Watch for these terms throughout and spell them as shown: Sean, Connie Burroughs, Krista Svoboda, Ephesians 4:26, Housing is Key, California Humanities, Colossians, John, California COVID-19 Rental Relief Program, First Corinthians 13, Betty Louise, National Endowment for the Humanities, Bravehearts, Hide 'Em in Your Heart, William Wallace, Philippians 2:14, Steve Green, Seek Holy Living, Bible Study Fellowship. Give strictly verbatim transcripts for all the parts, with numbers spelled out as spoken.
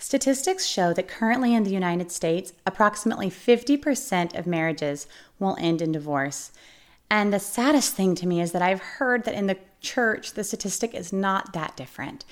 Statistics show that currently in the United States, approximately fifty percent of marriages will end in divorce. And the saddest thing to me is that I've heard that in the church, the statistic is not that different.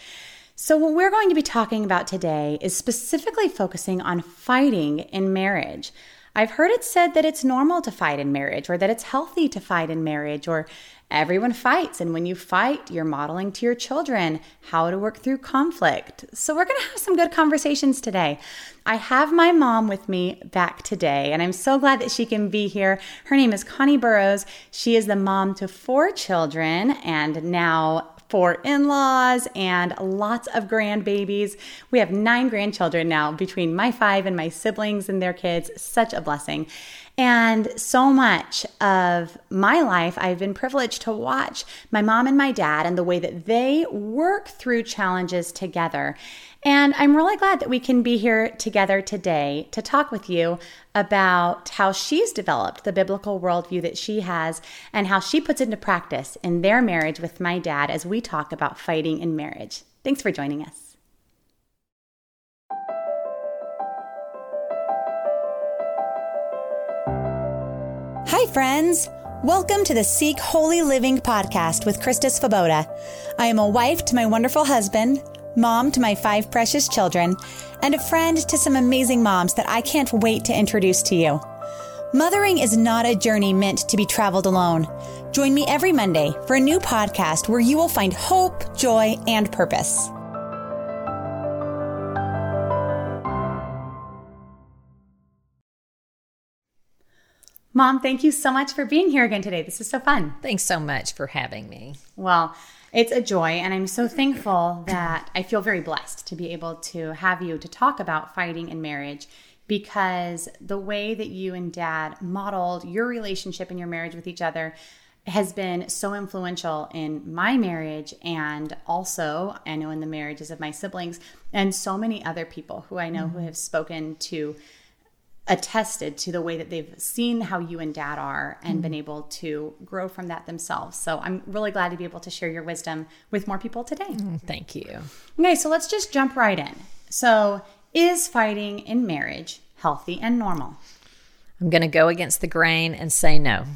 So what we're going to be talking about today is specifically focusing on fighting in marriage. I've heard it said that it's normal to fight in marriage, or that it's healthy to fight in marriage, or everyone fights, and when you fight, you're modeling to your children how to work through conflict. So we're going to have some good conversations today. I have my mom with me back today, and I'm so glad that she can be here. Her name is Connie Burroughs. She is the mom to four children, and now four in-laws and lots of grandbabies. We have nine grandchildren now between my five and my siblings and their kids. Such a blessing. And so much of my life, I've been privileged to watch my mom and my dad and the way that they work through challenges together. And I'm really glad that we can be here together today to talk with you about how she's developed the biblical worldview that she has and how she puts it into practice in their marriage with my dad as we talk about fighting in marriage. Thanks for joining us. Hi, friends. Welcome to the Seek Holy Living podcast with Krista Svoboda. I am a wife to my wonderful husband, mom to my five precious children, and a friend to some amazing moms that I can't wait to introduce to you. Mothering is not a journey meant to be traveled alone. Join me every Monday for a new podcast where you will find hope, joy, and purpose. Mom, thank you so much for being here again today. This is so fun. Thanks so much for having me. Well, it's a joy, and I'm so thankful that I feel very blessed to be able to have you to talk about fighting in marriage, because the way that you and Dad modeled your relationship and your marriage with each other has been so influential in my marriage, and also I know in the marriages of my siblings and so many other people who I know mm-hmm. who have spoken to attested to the way that they've seen how you and Dad are and mm-hmm. been able to grow from that themselves. So I'm really glad to be able to share your wisdom with more people today. Mm, thank you. Okay, so let's just jump right in. So is fighting in marriage healthy and normal? I'm going to go against the grain and say no.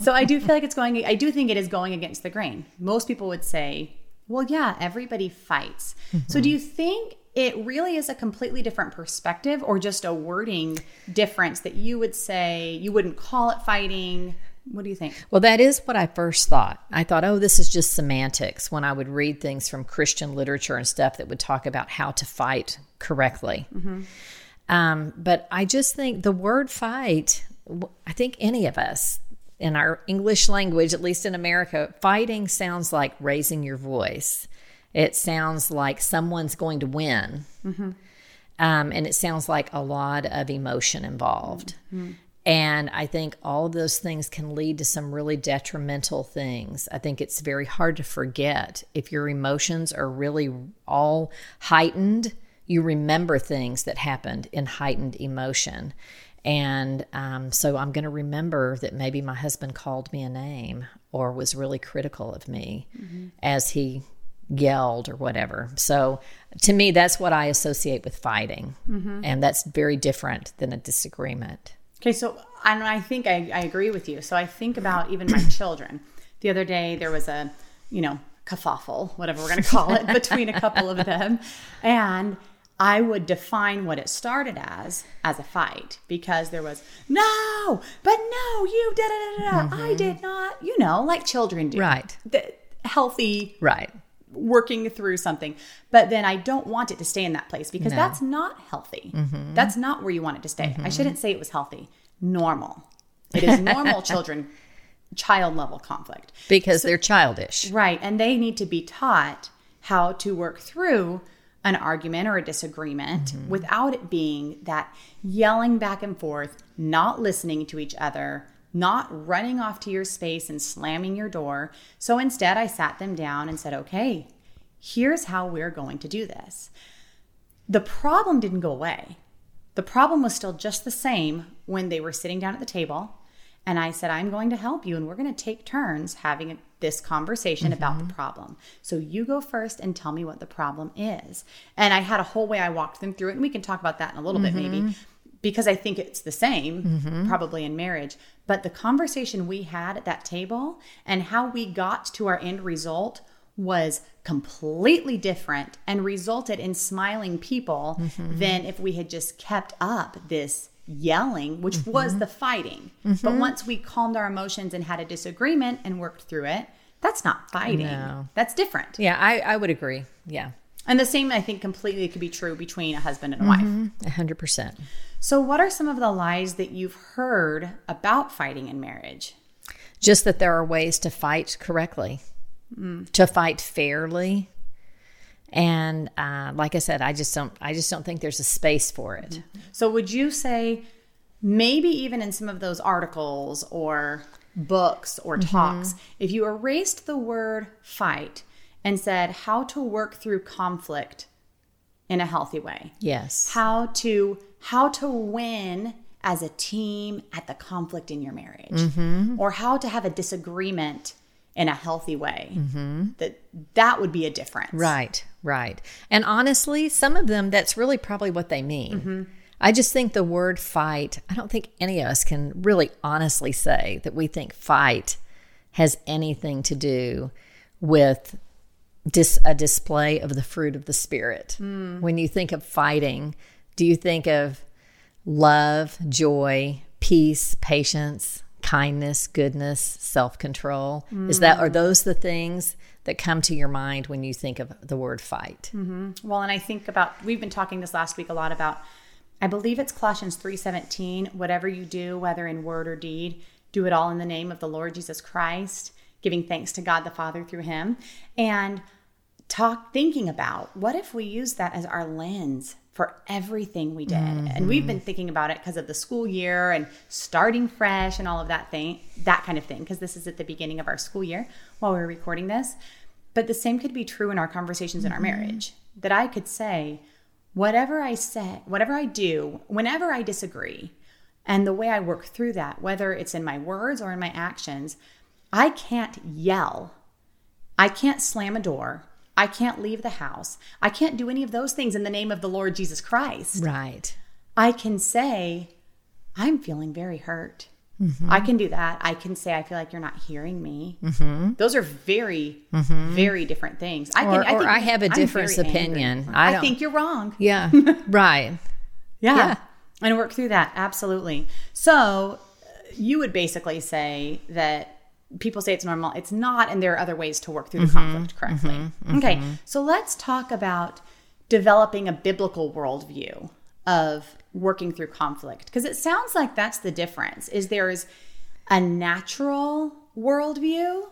So I do feel like it's going, I do think it is going against the grain. Most people would say, well, yeah, everybody fights. Mm-hmm. So do you think it really is a completely different perspective, or just a wording difference that you would say you wouldn't call it fighting? What do you think? Well, that is what I first thought. I thought, oh, this is just semantics, when I would read things from Christian literature and stuff that would talk about how to fight correctly. Mm-hmm. Um, but I just think the word fight, I think any of us in our English language, at least in America, fighting sounds like raising your voice. It sounds like someone's going to win, mm-hmm. um, and it sounds like a lot of emotion involved. Mm-hmm. And I think all of those things can lead to some really detrimental things. I think it's very hard to forget. If your emotions are really all heightened, you remember things that happened in heightened emotion. And um, so I'm going to remember that maybe my husband called me a name or was really critical of me mm-hmm. as he yelled or whatever. So to me, that's what I associate with fighting. Mm-hmm. And that's very different than a disagreement. Okay. So and I think I, I agree with you. So I think about even my children. The other day there was a, you know, kerfuffle, whatever we're going to call it, between a couple of them. And I would define what it started as, as a fight, because there was, no, but no, you did it. Mm-hmm. I did not, you know, like children do. Right. The healthy. Right. Working through something, but then I don't want it to stay in that place, because no. that's not healthy. Mm-hmm. That's not where you want it to stay. Mm-hmm. I shouldn't say it was healthy. Normal. It is normal children, child level conflict. Because so, they're childish. Right. And they need to be taught how to work through an argument or a disagreement mm-hmm. without it being that yelling back and forth, not listening to each other, not running off to your space and slamming your door. So instead, I sat them down and said, okay, here's how we're going to do this. The problem didn't go away. The problem was still just the same when they were sitting down at the table. And I said, I'm going to help you, and we're going to take turns having a this conversation mm-hmm. about the problem. So you go first and tell me what the problem is. And I had a whole way I walked them through it. And we can talk about that in a little mm-hmm. bit maybe, because I think it's the same mm-hmm. probably in marriage. But the conversation we had at that table and how we got to our end result was completely different and resulted in smiling people mm-hmm. than if we had just kept up this yelling, which mm-hmm. was the fighting. Mm-hmm. But once we calmed our emotions and had a disagreement and worked through it, that's not fighting. No. That's different. Yeah, I, I would agree. Yeah. And the same, I think, completely could be true between a husband and a mm-hmm. wife. one hundred percent. So what are some of the lies that you've heard about fighting in marriage? Just that there are ways to fight correctly, mm. to fight fairly. And uh, like I said, I just don't I just don't think there's a space for it. Mm-hmm. So would you say maybe even in some of those articles or books or talks, mm-hmm. if you erased the word fight and said how to work through conflict in a healthy way. Yes. How to how to win as a team at the conflict in your marriage, mm-hmm. or how to have a disagreement in a healthy way, mm-hmm. that that would be a difference. Right, right. And honestly, some of them, that's really probably what they mean. Mm-hmm. I just think the word fight, I don't think any of us can really honestly say that we think fight has anything to do with dis- a display of the fruit of the Spirit. Mm. When you think of fighting, do you think of love, joy, peace, patience, kindness, goodness, self-control? Mm. Is that, are those the things that come to your mind when you think of the word fight? Mm-hmm. Well, and I think about, we've been talking this last week a lot about, I believe it's Colossians three seventeen, whatever you do, whether in word or deed, do it all in the name of the Lord Jesus Christ, giving thanks to God the Father through him. And talk thinking about, what if we use that as our lens for everything we did? Mm-hmm. And we've been thinking about it because of the school year and starting fresh and all of that thing, that kind of thing, because this is at the beginning of our school year while we're recording this. But the same could be true in our conversations mm-hmm. in our marriage, that I could say, whatever I say, whatever I do, whenever I disagree, and the way I work through that, whether it's in my words or in my actions, I can't yell. I can't slam a door. I can't leave the house. I can't do any of those things in the name of the Lord Jesus Christ. Right. I can say, I'm feeling very hurt. Mm-hmm. I can do that. I can say, I feel like you're not hearing me. Mm-hmm. Those are very, mm-hmm. very different things. I, or, can, I, think, or I have a different opinion. I, I think you're wrong. Yeah. Right. Yeah. yeah. And work through that. Absolutely. So you would basically say that people say it's normal. It's not, and there are other ways to work through the mm-hmm, conflict correctly. Mm-hmm, mm-hmm. Okay, so let's talk about developing a biblical worldview of working through conflict, because it sounds like that's the difference, is there is a natural worldview,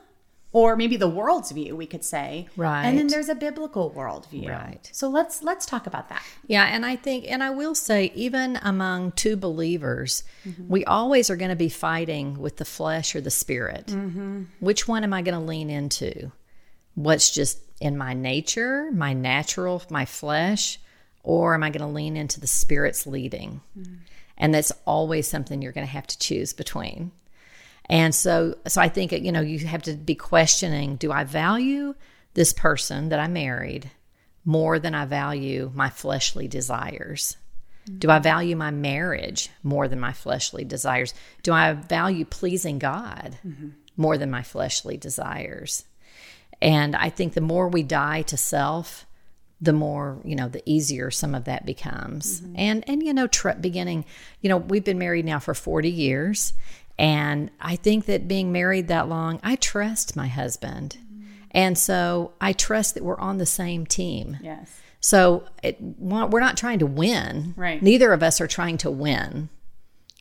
or maybe the world's view, we could say. Right. And then there's a biblical worldview. Right. So let's let's talk about that. Yeah, and I think, and I will say, even among two believers, mm-hmm. we always are going to be fighting with the flesh or the spirit. Mm-hmm. Which one am I going to lean into? What's just in my nature, my natural, my flesh, or am I going to lean into the spirit's leading? Mm-hmm. And that's always something you're going to have to choose between. And so so I think, you know, you have to be questioning, do I value this person that I married more than I value my fleshly desires? Mm-hmm. Do I value my marriage more than my fleshly desires? Do I value pleasing God mm-hmm. more than my fleshly desires? And I think the more we die to self, the more, you know, the easier some of that becomes. Mm-hmm. And, and you know, tr- beginning, you know, we've been married now for forty years. And I think that being married that long, I trust my husband. Mm-hmm. And so I trust that we're on the same team. Yes. So it, we're not trying to win. Right. Neither of us are trying to win.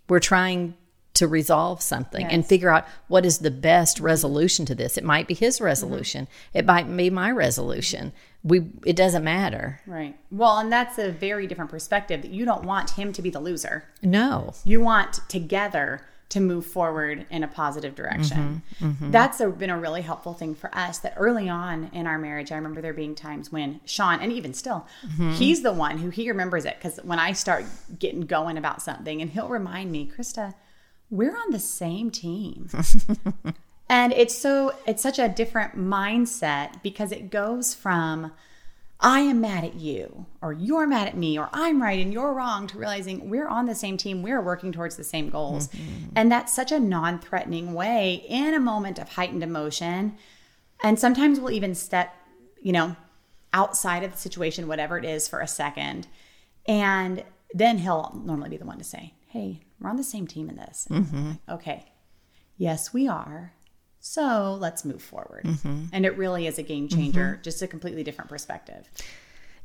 We're trying to resolve something yes. and figure out what is the best resolution to this. It might be his resolution. Mm-hmm. It might be my resolution. We, it doesn't matter. Right. Well, and that's a very different perspective. You don't want him to be the loser. No. You want together to move forward in a positive direction. Mm-hmm, mm-hmm. That's a, been a really helpful thing for us, that early on in our marriage, I remember there being times when Sean, and even still, mm-hmm. he's the one who he remembers it, because when I start getting going about something, and he'll remind me, Krista, we're on the same team. And it's so, it's such a different mindset, because it goes from, I am mad at you, or you're mad at me, or I'm right and you're wrong, to realizing we're on the same team. We're working towards the same goals. Mm-hmm. And that's such a non-threatening way in a moment of heightened emotion. And sometimes we'll even step, you know, outside of the situation, whatever it is, for a second. And then he'll normally be the one to say, hey, we're on the same team in this. Mm-hmm. Okay. Yes, we are. So let's move forward. Mm-hmm. And it really is a game changer, mm-hmm. just a completely different perspective.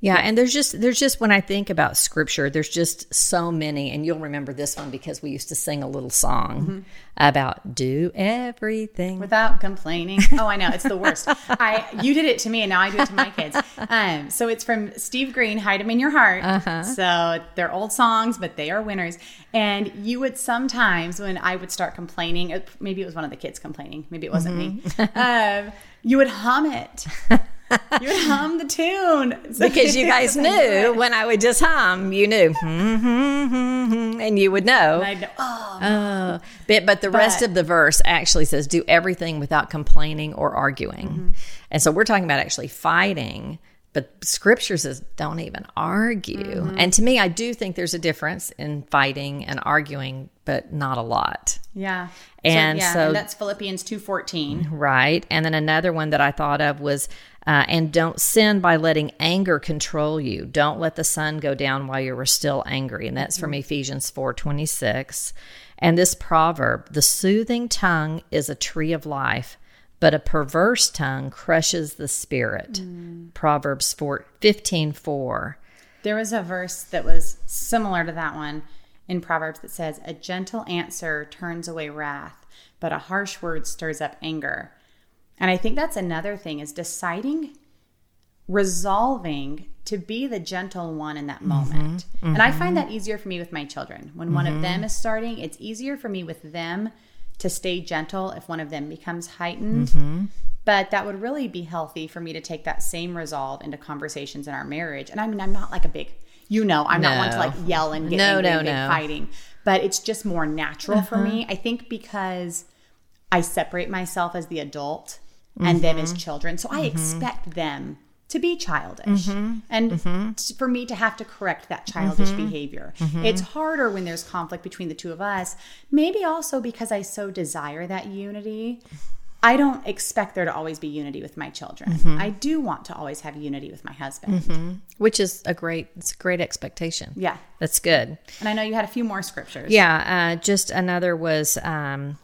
Yeah. And there's just, there's just, when I think about scripture, there's just so many, and you'll remember this one because we used to sing a little song mm-hmm. about do everything without complaining. Oh, I know. It's the worst. I, you did it to me and now I do it to my kids. Um, so it's from Steve Green, Hide 'Em in Your Heart. Uh-huh. So they're old songs, but they are winners. And you would sometimes, when I would start complaining, maybe it was one of the kids complaining, maybe it wasn't mm-hmm. me, uh, you would hum it. You would hum the tune. So because you guys knew when I would just hum, you knew. And you would know. And I'd know, oh. oh. But, but the but, rest of the verse actually says, do everything without complaining or arguing. Mm-hmm. And so we're talking about actually fighting. But scripture says, don't even argue. Mm-hmm. And to me, I do think there's a difference in fighting and arguing, but not a lot. Yeah. And so, yeah, so and that's Philippians two fourteen. Right. And then another one that I thought of was, uh, and don't sin by letting anger control you. Don't let the sun go down while you are still angry. And that's from mm-hmm. Ephesians four twenty-six. And this proverb, the soothing tongue is a tree of life, but a perverse tongue crushes the spirit. Mm. Proverbs fifteen four. There was a verse that was similar to that one in Proverbs that says, a gentle answer turns away wrath, but a harsh word stirs up anger. And I think that's another thing, is deciding, resolving to be the gentle one in that moment. Mm-hmm. Mm-hmm. And I find that easier for me with my children. When mm-hmm. one of them is starting, it's easier for me with them to stay gentle if one of them becomes heightened. Mm-hmm. But that would really be healthy for me to take that same resolve into conversations in our marriage. And I mean, I'm not like a big, you know, I'm no. not one to like yell and get no, angry no, and no. fighting. But it's just more natural uh-huh. for me. I think because I separate myself as the adult mm-hmm. and them as children. So I mm-hmm. expect them to be childish mm-hmm. and mm-hmm. for me to have to correct that childish mm-hmm. behavior. Mm-hmm. It's harder when there's conflict between the two of us, maybe also because I so desire that unity. I don't expect there to always be unity with my children. Mm-hmm. I do want to always have unity with my husband. Mm-hmm. Which is a great, it's a great expectation. Yeah. That's good. And I know you had a few more scriptures. Yeah. Uh, just another was, um,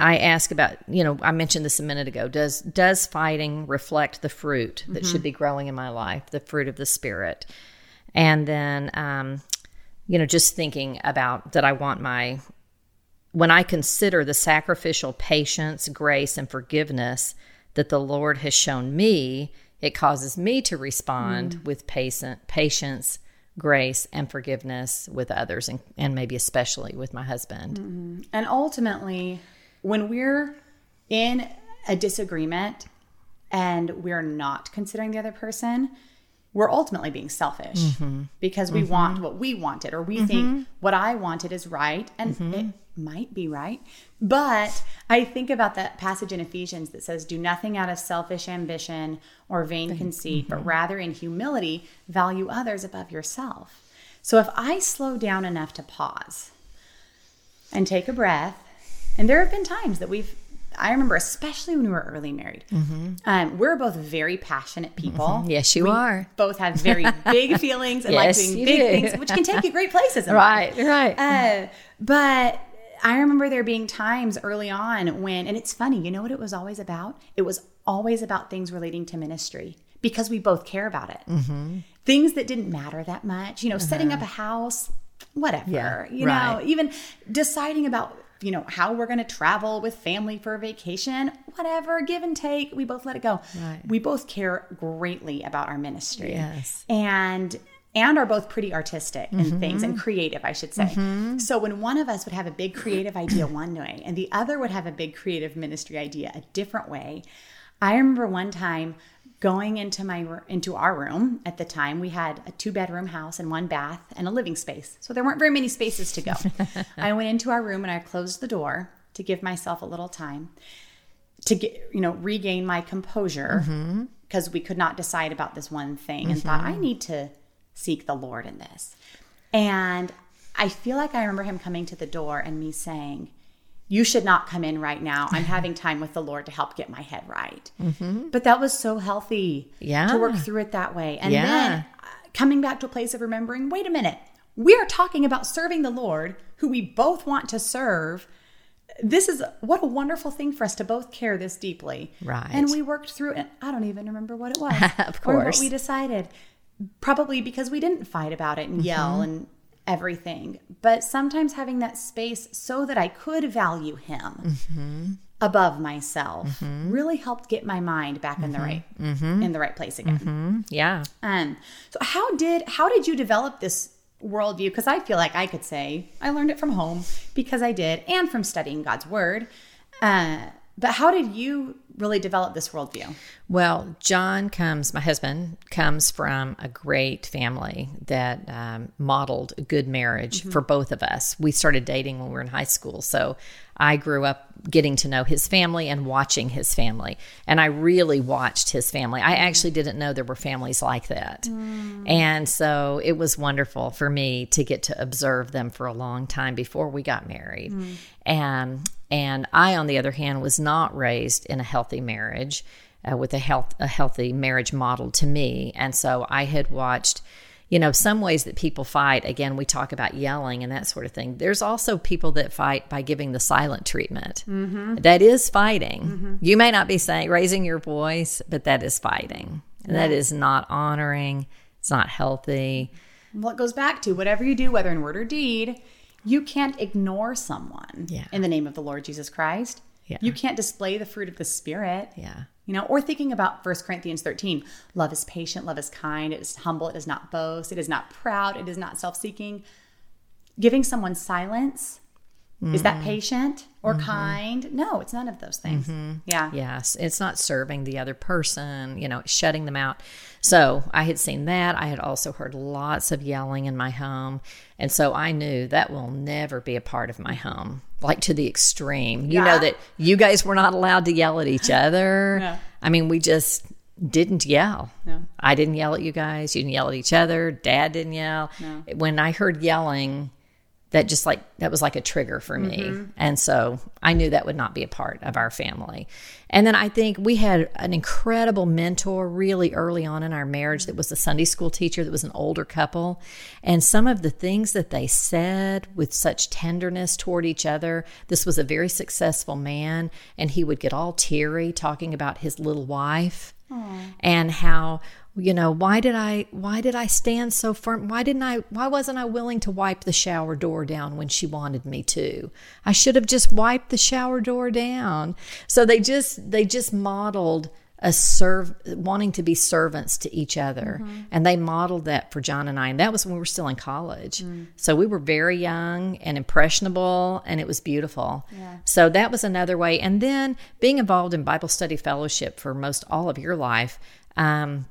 I ask about, you know, I mentioned this a minute ago. Does does fighting reflect the fruit that mm-hmm. should be growing in my life, the fruit of the Spirit? And then, um, you know, just thinking about that I want my, when I consider the sacrificial patience, grace, and forgiveness that the Lord has shown me, it causes me to respond mm. with patient, patience, grace, and forgiveness with others, and, and maybe especially with my husband. Mm-hmm. And ultimately, when we're in a disagreement and we're not considering the other person, we're ultimately being selfish mm-hmm. because we mm-hmm. want what we wanted, or we mm-hmm. think what I wanted is right, and mm-hmm. it might be right. But I think about that passage in Ephesians that says, do nothing out of selfish ambition or vain Thanks. conceit, mm-hmm. but rather in humility, value others above yourself. So if I slow down enough to pause and take a breath, and there have been times that we've, I remember, especially when we were early married, mm-hmm. um, we're both very passionate people. Mm-hmm. Yes, you we are. Both have very big feelings and yes, like doing big do. things, which can take you great places. Right, life. right. Uh, but I remember there being times early on when, and it's funny, you know what it was always about? It was always about things relating to ministry, because we both care about it. Mm-hmm. Things that didn't matter that much, you know, uh-huh. setting up a house, whatever, yeah, you right. know, even deciding about, you know, how we're going to travel with family for a vacation, whatever, give and take. We both let it go. Right. We both care greatly about our ministry. Yes. And and are both pretty artistic mm-hmm. in things, and creative, I should say. Mm-hmm. So when one of us would have a big creative idea one way and the other would have a big creative ministry idea a different way, I remember one time going into my into our room. At the time, we had a two-bedroom house and one bath and a living space. So there weren't very many spaces to go. I went into our room and I closed the door to give myself a little time. to get, you know, regain my composure because mm-hmm. we could not decide about this one thing mm-hmm. and thought, I need to seek the Lord in this. And I feel like I remember him coming to the door and me saying, you should not come in right now. I'm having time with the Lord to help get my head right. Mm-hmm. But that was so healthy yeah. to work through it that way. And yeah. then coming back to a place of remembering, wait a minute, we are talking about serving the Lord who we both want to serve. This is what a wonderful thing for us to both care this deeply. Right. And we worked through it. I don't even remember what it was. Of course. Or what we decided. Probably because we didn't fight about it and mm-hmm. yell and everything. But sometimes having that space so that I could value him mm-hmm. above myself mm-hmm. really helped get my mind back mm-hmm. in the right mm-hmm. in the right place again. Mm-hmm. Yeah. Um. So how did how did you develop this worldview? Because I feel like I could say I learned it from home because I did, and from studying God's word. Uh, but how did you really develop this worldview? Well, John comes, my husband, comes from a great family that um, modeled a good marriage mm-hmm. for both of us. We started dating when we were in high school. So I grew up getting to know his family and watching his family. And I really watched his family. I actually didn't know there were families like that. Mm. And so it was wonderful for me to get to observe them for a long time before we got married. Mm. And, and I, on the other hand, was not raised in a healthy marriage uh, with a health, a healthy marriage model to me. And so I had watched, you know, some ways that people fight. Again, we talk about yelling and that sort of thing. There's also people that fight by giving the silent treatment. Mm-hmm. That is fighting. Mm-hmm. You may not be saying, raising your voice, but that is fighting. And yeah. that is not honoring. It's not healthy. Well, it goes back to whatever you do, whether in word or deed, you can't ignore someone yeah. in the name of the Lord Jesus Christ. Yeah. You can't display the fruit of the Spirit. Yeah. You know, or thinking about First Corinthians thirteen, love is patient, love is kind, it is humble, it does not boast, it is not proud, it is not self-seeking. Giving someone silence, mm. is that patient or mm-hmm. kind? No, it's none of those things. Mm-hmm. Yeah. Yes, it's not serving the other person, you know, shutting them out. So I had seen that. I had also heard lots of yelling in my home. And so I knew that will never be a part of my home. Like to the extreme. You yeah. know that you guys were not allowed to yell at each other. No. I mean, we just didn't yell. No. I didn't yell at you guys. You didn't yell at each other. Dad didn't yell. No. When I heard yelling, that just like, that was like a trigger for me. Mm-hmm. And so I knew that would not be a part of our family. And then I think we had an incredible mentor really early on in our marriage that was a Sunday school teacher that was an older couple. And some of the things that they said with such tenderness toward each other, this was a very successful man, and he would get all teary talking about his little wife. Aww. And how, you know, why did I, why did I stand so firm? Why didn't I, why wasn't I willing to wipe the shower door down when she wanted me to? I should have just wiped the shower door down. So they just, they just modeled a serve, wanting to be servants to each other. Mm-hmm. And they modeled that for John and I. And that was when we were still in college. Mm. So we were very young and impressionable, and it was beautiful. Yeah. So that was another way. And then being involved in Bible Study Fellowship for most all of your life, um,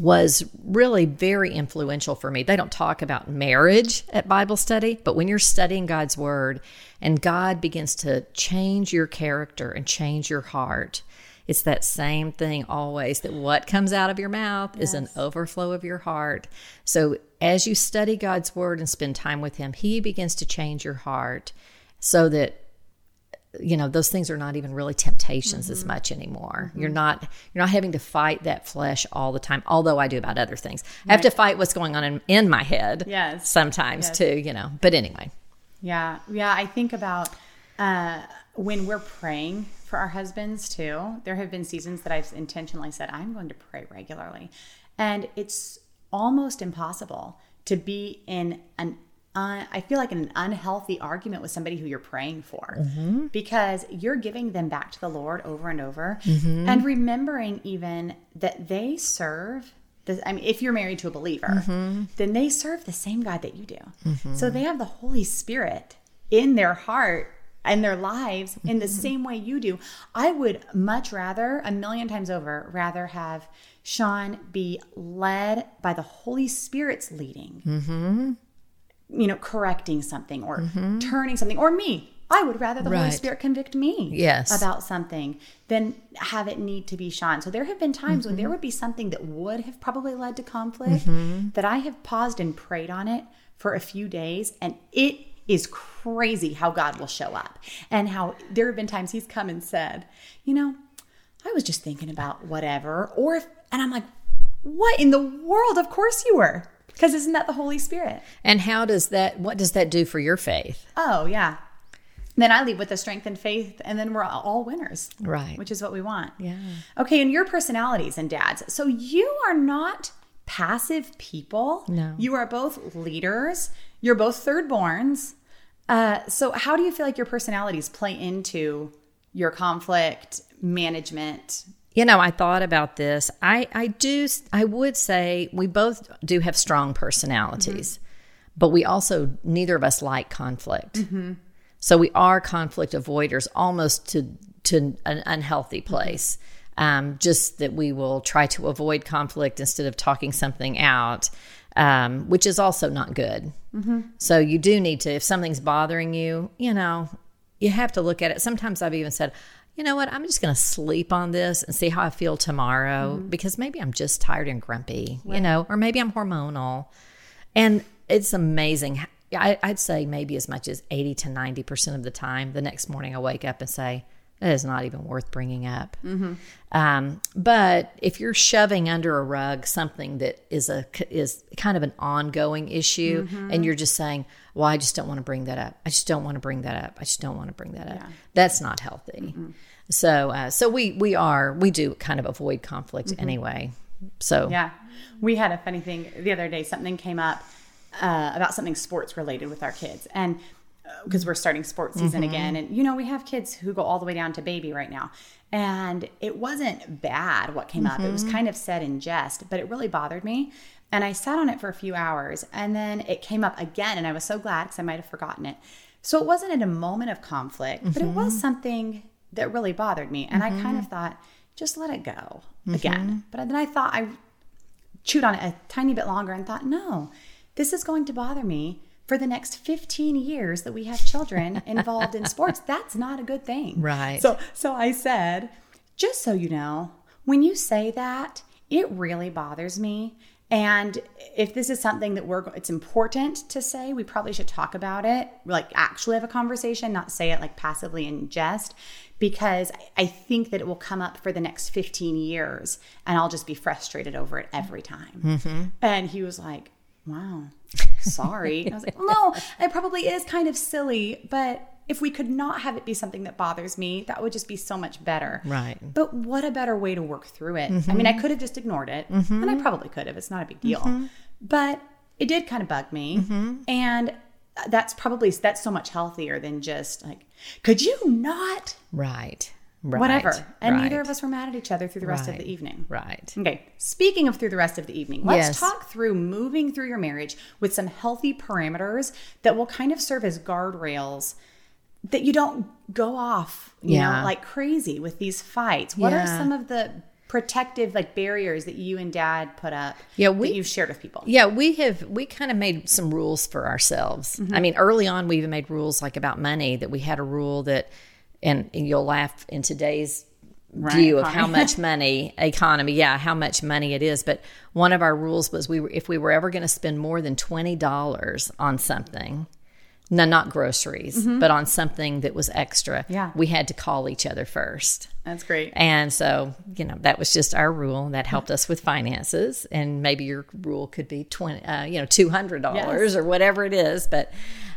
was really very influential for me. They don't talk about marriage at Bible study, but when you're studying God's word and God begins to change your character and change your heart, it's that same thing always, that what comes out of your mouth yes. is an overflow of your heart. So as you study God's word and spend time with him, he begins to change your heart so that, you know, those things are not even really temptations mm-hmm. as much anymore. Mm-hmm. You're not, you're not having to fight that flesh all the time. Although I do about other things. Right. I have to fight what's going on in, in my head yes. sometimes yes. too, you know, but anyway. Yeah. Yeah. I think about, uh, when we're praying for our husbands too, there have been seasons that I've intentionally said, I'm going to pray regularly. And it's almost impossible to be in an Uh, I feel like in an unhealthy argument with somebody who you're praying for mm-hmm. because you're giving them back to the Lord over and over mm-hmm. and remembering even that they serve the, I mean, if you're married to a believer, mm-hmm. then they serve the same God that you do. Mm-hmm. So they have the Holy Spirit in their heart and their lives mm-hmm. in the same way you do. I would much rather, a million times over, rather have Sean be led by the Holy Spirit's leading. Mm-hmm. you know, correcting something or mm-hmm. turning something, or me I would rather the right. Holy Spirit convict me yes. about something than have it need to be Sean. So there have been times mm-hmm. when there would be something that would have probably led to conflict mm-hmm. that I have paused and prayed on it for a few days, and it is crazy how God will show up and how there have been times he's come and said, you know, I was just thinking about whatever, or if, and I'm like, what in the world? Of course you were. Because isn't that the Holy Spirit? And how does that, what does that do for your faith? Oh, yeah. Then I leave with a strengthened faith, and then we're all winners. Right. Which is what we want. Yeah. Okay, and your personalities and dads. So you are not passive people. No. You are both leaders. You're both thirdborns. Uh, so how do you feel like your personalities play into your conflict management? You know, I thought about this. I, I do, I would say we both do have strong personalities, mm-hmm. but we also, neither of us like conflict. Mm-hmm. So we are conflict avoiders almost to, to an unhealthy place. Mm-hmm. Um, just that we will try to avoid conflict instead of talking something out, um, which is also not good. Mm-hmm. So you do need to, if something's bothering you, you know, you have to look at it. Sometimes I've even said, you know what, I'm just going to sleep on this and see how I feel tomorrow mm-hmm. because maybe I'm just tired and grumpy, right. you know, or maybe I'm hormonal. And it's amazing. I, I'd say maybe as much as eighty to ninety percent of the time, the next morning I wake up and say, that is not even worth bringing up. Mm-hmm. Um, but if you're shoving under a rug something that is a is kind of an ongoing issue, mm-hmm. and you're just saying, well, I just don't want to bring that up. I just don't want to bring that up. I just don't want to bring that up. Yeah. That's not healthy. Mm-hmm. So uh, so we, we are, we do kind of avoid conflict mm-hmm. anyway. So yeah. We had a funny thing the other day. Something came up uh, about something sports related with our kids. And because we're starting sports season mm-hmm. again. And, you know, we have kids who go all the way down to baby right now. And it wasn't bad what came mm-hmm. up. It was kind of said in jest, but it really bothered me. And I sat on it for a few hours. And then it came up again. And I was so glad because I might have forgotten it. So it wasn't in a moment of conflict, mm-hmm. but it was something that really bothered me. And mm-hmm. I kind of thought, just let it go mm-hmm. again. But then I thought, I chewed on it a tiny bit longer and thought, no, this is going to bother me for the next fifteen years that we have children involved in sports. That's not a good thing. Right. So so I said, just so you know, when you say that, it really bothers me. And if this is something that we're, it's important to say, we probably should talk about it, like actually have a conversation, not say it like passively in jest, because I think that it will come up for the next fifteen years and I'll just be frustrated over it every time. Mm-hmm. And he was like, wow, sorry. And I was like, well, no, it probably is kind of silly, but if we could not have it be something that bothers me, that would just be so much better. Right. But what a better way to work through it. Mm-hmm. I mean, I could have just ignored it, mm-hmm. and I probably could have. It's not a big deal. Mm-hmm. But it did kind of bug me, mm-hmm. and that's probably, that's so much healthier than just like, could you not? Right. Right. Whatever. And right. neither of us were mad at each other through the rest right. of the evening. Right. Okay. Speaking of through the rest of the evening, let's yes. talk through moving through your marriage with some healthy parameters that will kind of serve as guardrails that you don't go off, you yeah. know, like crazy with these fights. What yeah. are some of the protective like barriers that you and Dad put up yeah, we, that you've shared with people? Yeah, we have, we kind of made some rules for ourselves. Mm-hmm. I mean, early on, we even made rules like about money, that we had a rule that, And, and you'll laugh in today's right, view of economy. How much money economy, yeah, how much money it is. But one of our rules was we were, if we were ever going to spend more than twenty dollars on something, no, not groceries, mm-hmm. but on something that was extra, yeah. we had to call each other first. That's great. And so, you know, that was just our rule that helped us with finances. And maybe your rule could be twenty, uh, you know, two hundred dollars yes. or whatever it is, but.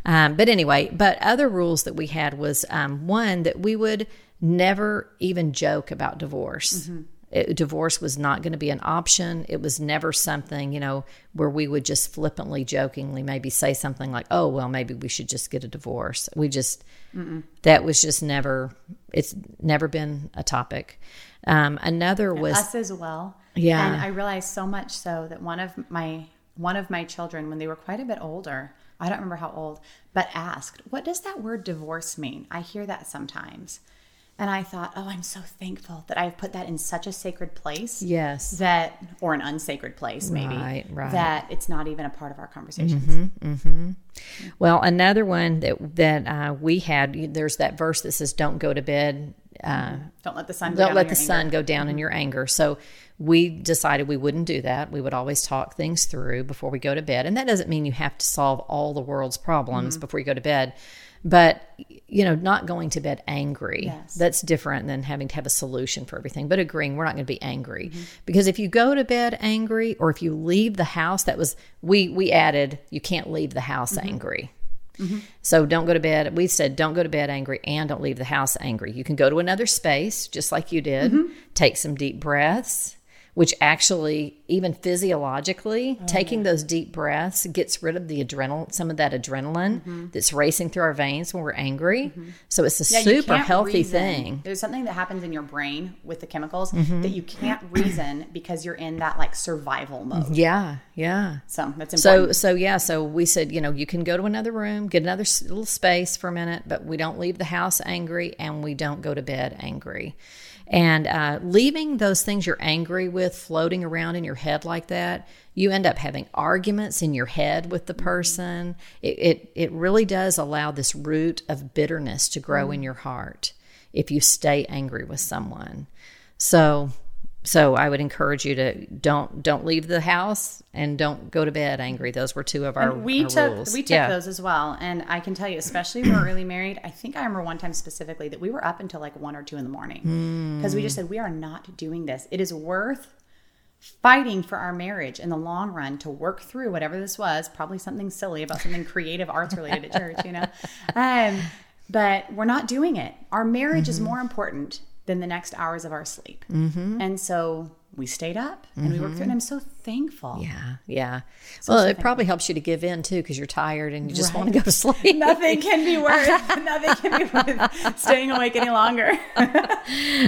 Um, but anyway, but other rules that we had was um, one that we would never even joke about divorce. Mm-hmm. It, divorce was not going to be an option. It was never something, you know, where we would just flippantly, jokingly maybe say something like, oh, well, maybe we should just get a divorce. We just, Mm-mm. that was just never, it's never been a topic. Um, another and was. Us as well. Yeah. And I realized so much so that one of my, one of my children, when they were quite a bit older, I don't remember how old, but asked, what does that word divorce mean? I hear that sometimes. And I thought, oh, I'm so thankful that I've put that in such a sacred place. Yes. That, or an unsacred place, maybe. Right, right. That it's not even a part of our conversations. Mm-hmm, mm-hmm. Well, another one that that uh, we had, there's that verse that says, don't go to bed. Uh, don't let the sun go don't down let the anger. sun go down mm-hmm. in your anger. So we decided we wouldn't do that. We would always talk things through before we go to bed. And that doesn't mean you have to solve all the world's problems mm-hmm. before you go to bed. But, you know, not going to bed angry, yes. that's different than having to have a solution for everything, but agreeing we're not going to be angry. Mm-hmm. Because if you go to bed angry, or if you leave the house, that was, we, we added, you can't leave the house mm-hmm. angry. Mm-hmm. So don't go to bed. We said, don't go to bed angry and don't leave the house angry. You can go to another space, just like you did, mm-hmm. take some deep breaths, which actually, even physiologically, oh, taking yeah. those deep breaths gets rid of the adrenaline, some of that adrenaline mm-hmm. that's racing through our veins when we're angry. Mm-hmm. So it's a yeah, super healthy reason. thing. There's something that happens in your brain with the chemicals mm-hmm. that you can't reason because you're in that like survival mode. Yeah, yeah. So that's important. So, so yeah, so we said, you know, you can go to another room, get another little space for a minute, but we don't leave the house angry and we don't go to bed angry. And uh, leaving those things you're angry with floating around in your head like that, you end up having arguments in your head with the person. It it, it really does allow this root of bitterness to grow mm. in your heart if you stay angry with someone. So so I would encourage you to don't don't leave the house and don't go to bed angry. Those were two of our, and we our took, rules. We took yeah. those as well. And I can tell you, especially when we're really married, I think I remember one time specifically that we were up until like one or two in the morning because mm. we just said, we are not doing this. It is worth fighting for our marriage in the long run to work through whatever this was, probably something silly about something creative arts related at church, you know. Um, but we're not doing it. Our marriage mm-hmm. is more important than the next hours of our sleep. Mm-hmm. And so we stayed up and mm-hmm. we worked through it. And I'm so thankful. Yeah, yeah. So well, so it thankful. probably helps you to give in too because you're tired and you just right. want to go to sleep. Nothing can be worth, nothing can be worth staying awake any longer.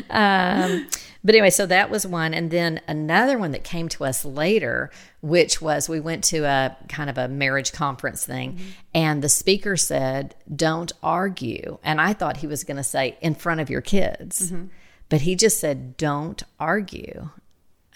um, but anyway, so that was one. And then another one that came to us later, which was we went to a kind of a marriage conference thing, mm-hmm. and the speaker said, don't argue. And I thought he was going to say, in front of your kids. Mm-hmm. But he just said, don't argue.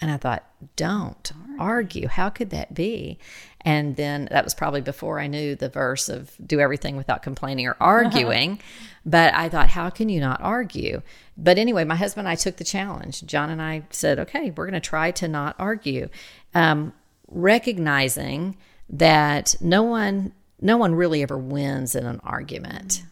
And I thought, don't argue. How could that be? And then that was probably before I knew the verse of do everything without complaining or arguing. But I thought, how can you not argue? But anyway, my husband and I took the challenge. John and I said, okay, we're going to try to not argue. Um, recognizing that no one, no one really ever wins in an argument.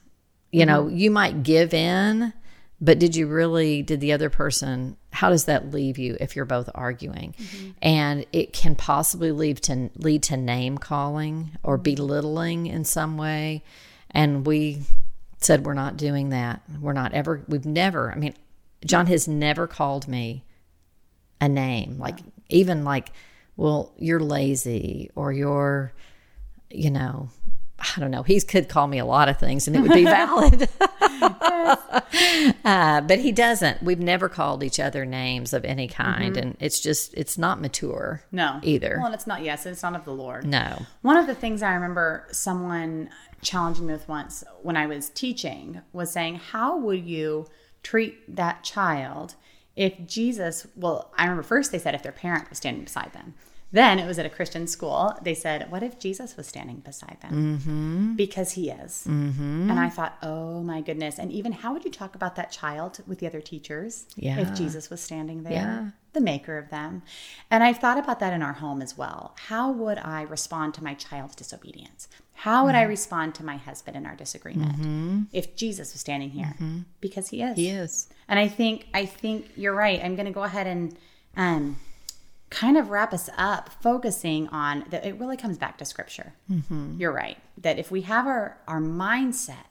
You know, mm-hmm. you might give in. But did you really, did the other person, how does that leave you if you're both arguing? Mm-hmm. And it can possibly lead to, lead to name calling or belittling in some way. And we said, we're not doing that. We're not ever, we've never, I mean, John has never called me a name. Like, even like, well, you're lazy or you're, you know, I don't know. He could call me a lot of things and it would be valid. uh, but he doesn't. We've never called each other names of any kind. Mm-hmm. And it's just, it's not mature. No. Either. Well, and it's not, yes, it's not of the Lord. No. One of the things I remember someone challenging me with once when I was teaching was saying, how would you treat that child if Jesus, well, I remember first they said if their parent was standing beside them. Then it was at a Christian school. They said, what if Jesus was standing beside them? Mm-hmm. Because he is. Mm-hmm. And I thought, oh my goodness. And even how would you talk about that child with the other teachers yeah. if Jesus was standing there, yeah. the maker of them? And I've thought about that in our home as well. How would I respond to my child's disobedience? How would mm-hmm. I respond to my husband in our disagreement mm-hmm. if Jesus was standing here? Mm-hmm. Because he is. He is. And I think, I think you're right. I'm going to go ahead and... um. kind of wrap us up focusing on that. It really comes back to scripture. Mm-hmm. You're right. That if we have our, our mindset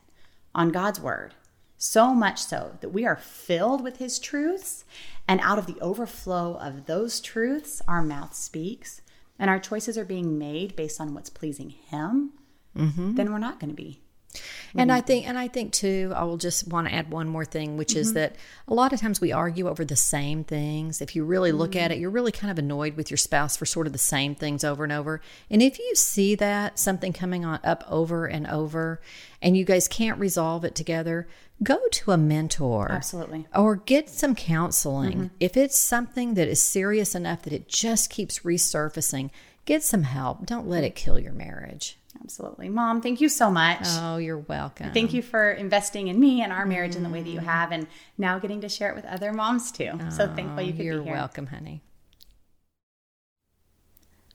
on God's word, so much so that we are filled with his truths, and out of the overflow of those truths, our mouth speaks and our choices are being made based on what's pleasing him, mm-hmm. then we're not going to be Mm-hmm. And I think, and I think too, I will just want to add one more thing, which mm-hmm. is that a lot of times we argue over the same things. If you really look mm-hmm. at it, you're really kind of annoyed with your spouse for sort of the same things over and over. And if you see that something coming on up over and over, and you guys can't resolve it together, go to a mentor. Absolutely. Or get some counseling. Mm-hmm. If it's something that is serious enough that it just keeps resurfacing, get some help. Don't let it kill your marriage. Absolutely. Mom, thank you so much. Oh, you're welcome. Thank you for investing in me and our marriage mm. in the way that you have, and now getting to share it with other moms too. Oh, so thankful you could be here. You're welcome, honey.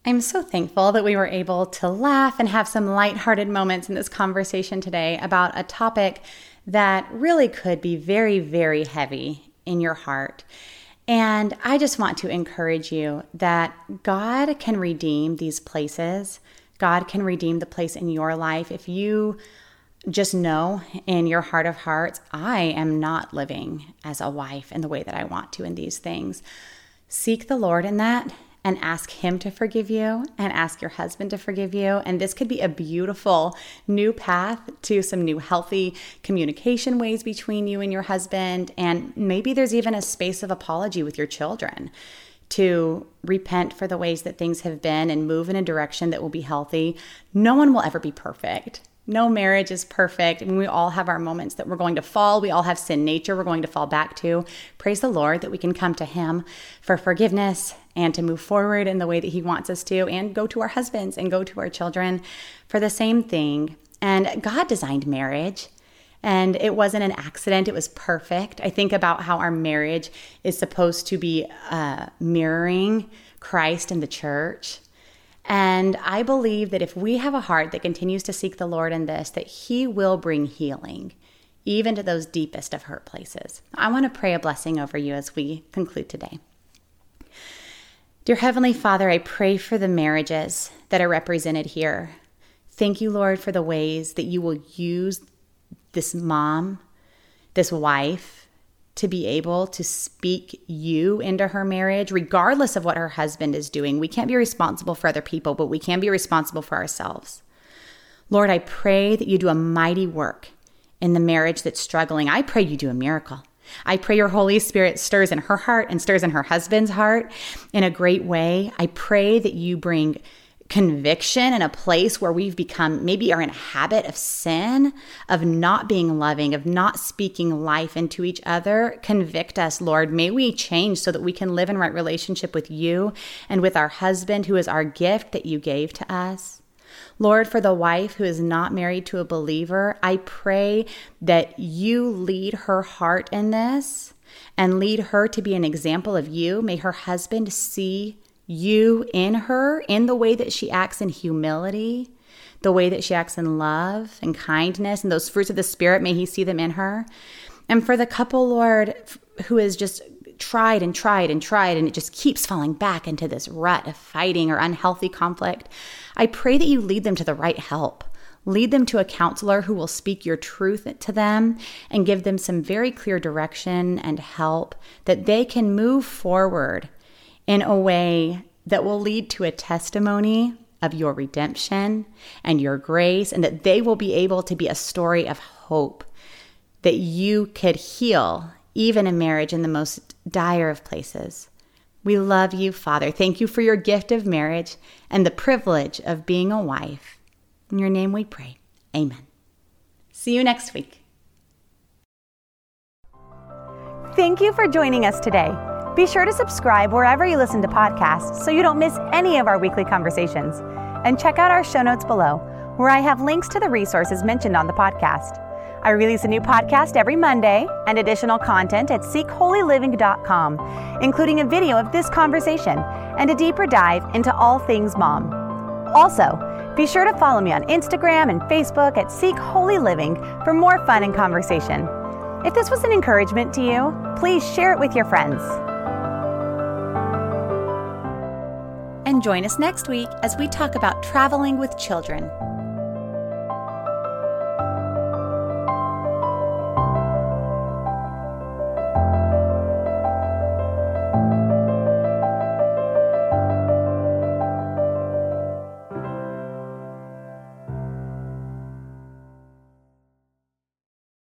I'm so thankful that we were able to laugh and have some lighthearted moments in this conversation today about a topic that really could be very, very heavy in your heart. And I just want to encourage you that God can redeem these places. God can redeem the place in your life if you just know in your heart of hearts, I am not living as a wife in the way that I want to in these things. Seek the Lord in that, and ask him to forgive you, and ask your husband to forgive you. And this could be a beautiful new path to some new healthy communication ways between you and your husband. And maybe there's even a space of apology with your children to repent for the ways that things have been and move in a direction that will be healthy. No one will ever be perfect. No marriage is perfect. I mean, we all have our moments that we're going to fall. We all have sin nature we're going to fall back to. Praise the Lord that we can come to him for forgiveness and to move forward in the way that he wants us to, and go to our husbands and go to our children for the same thing. And God designed marriage, and it wasn't an accident. It was perfect. I think about how our marriage is supposed to be uh, mirroring Christ and the church. And I believe that if we have a heart that continues to seek the Lord in this, that he will bring healing, even to those deepest of hurt places. I want to pray a blessing over you as we conclude today. Dear Heavenly Father, I pray for the marriages that are represented here. Thank you, Lord, for the ways that you will use this mom, this wife, to be able to speak you into her marriage, regardless of what her husband is doing. We can't be responsible for other people, but we can be responsible for ourselves. Lord, I pray that you do a mighty work in the marriage that's struggling. I pray you do a miracle. I pray your Holy Spirit stirs in her heart and stirs in her husband's heart in a great way. I pray that you bring conviction in a place where we've become, maybe are in a habit of sin, of not being loving, of not speaking life into each other. Convict us, Lord. May we change so that we can live in right relationship with you and with our husband, who is our gift that you gave to us. Lord, for the wife who is not married to a believer, I pray that you lead her heart in this and lead her to be an example of you. May her husband see you in her, in the way that she acts in humility, the way that she acts in love and kindness, and those fruits of the Spirit, may he see them in her. And for the couple, Lord, who is just tried and tried and tried, and it just keeps falling back into this rut of fighting or unhealthy conflict, I pray that you lead them to the right help. Lead them to a counselor who will speak your truth to them and give them some very clear direction and help that they can move forward in a way that will lead to a testimony of your redemption and your grace, and that they will be able to be a story of hope, that you could heal even in marriage in the most dire of places. We love you, Father. Thank you for your gift of marriage and the privilege of being a wife. In your name we pray. Amen. See you next week. Thank you for joining us today. Be sure to subscribe wherever you listen to podcasts so you don't miss any of our weekly conversations. And check out our show notes below, where I have links to the resources mentioned on the podcast. I release a new podcast every Monday and additional content at seek holy living dot com, including a video of this conversation and a deeper dive into all things mom. Also, be sure to follow me on Instagram and Facebook at Seek Holy Living for more fun and conversation. If this was an encouragement to you, please share it with your friends. And join us next week as we talk about traveling with children.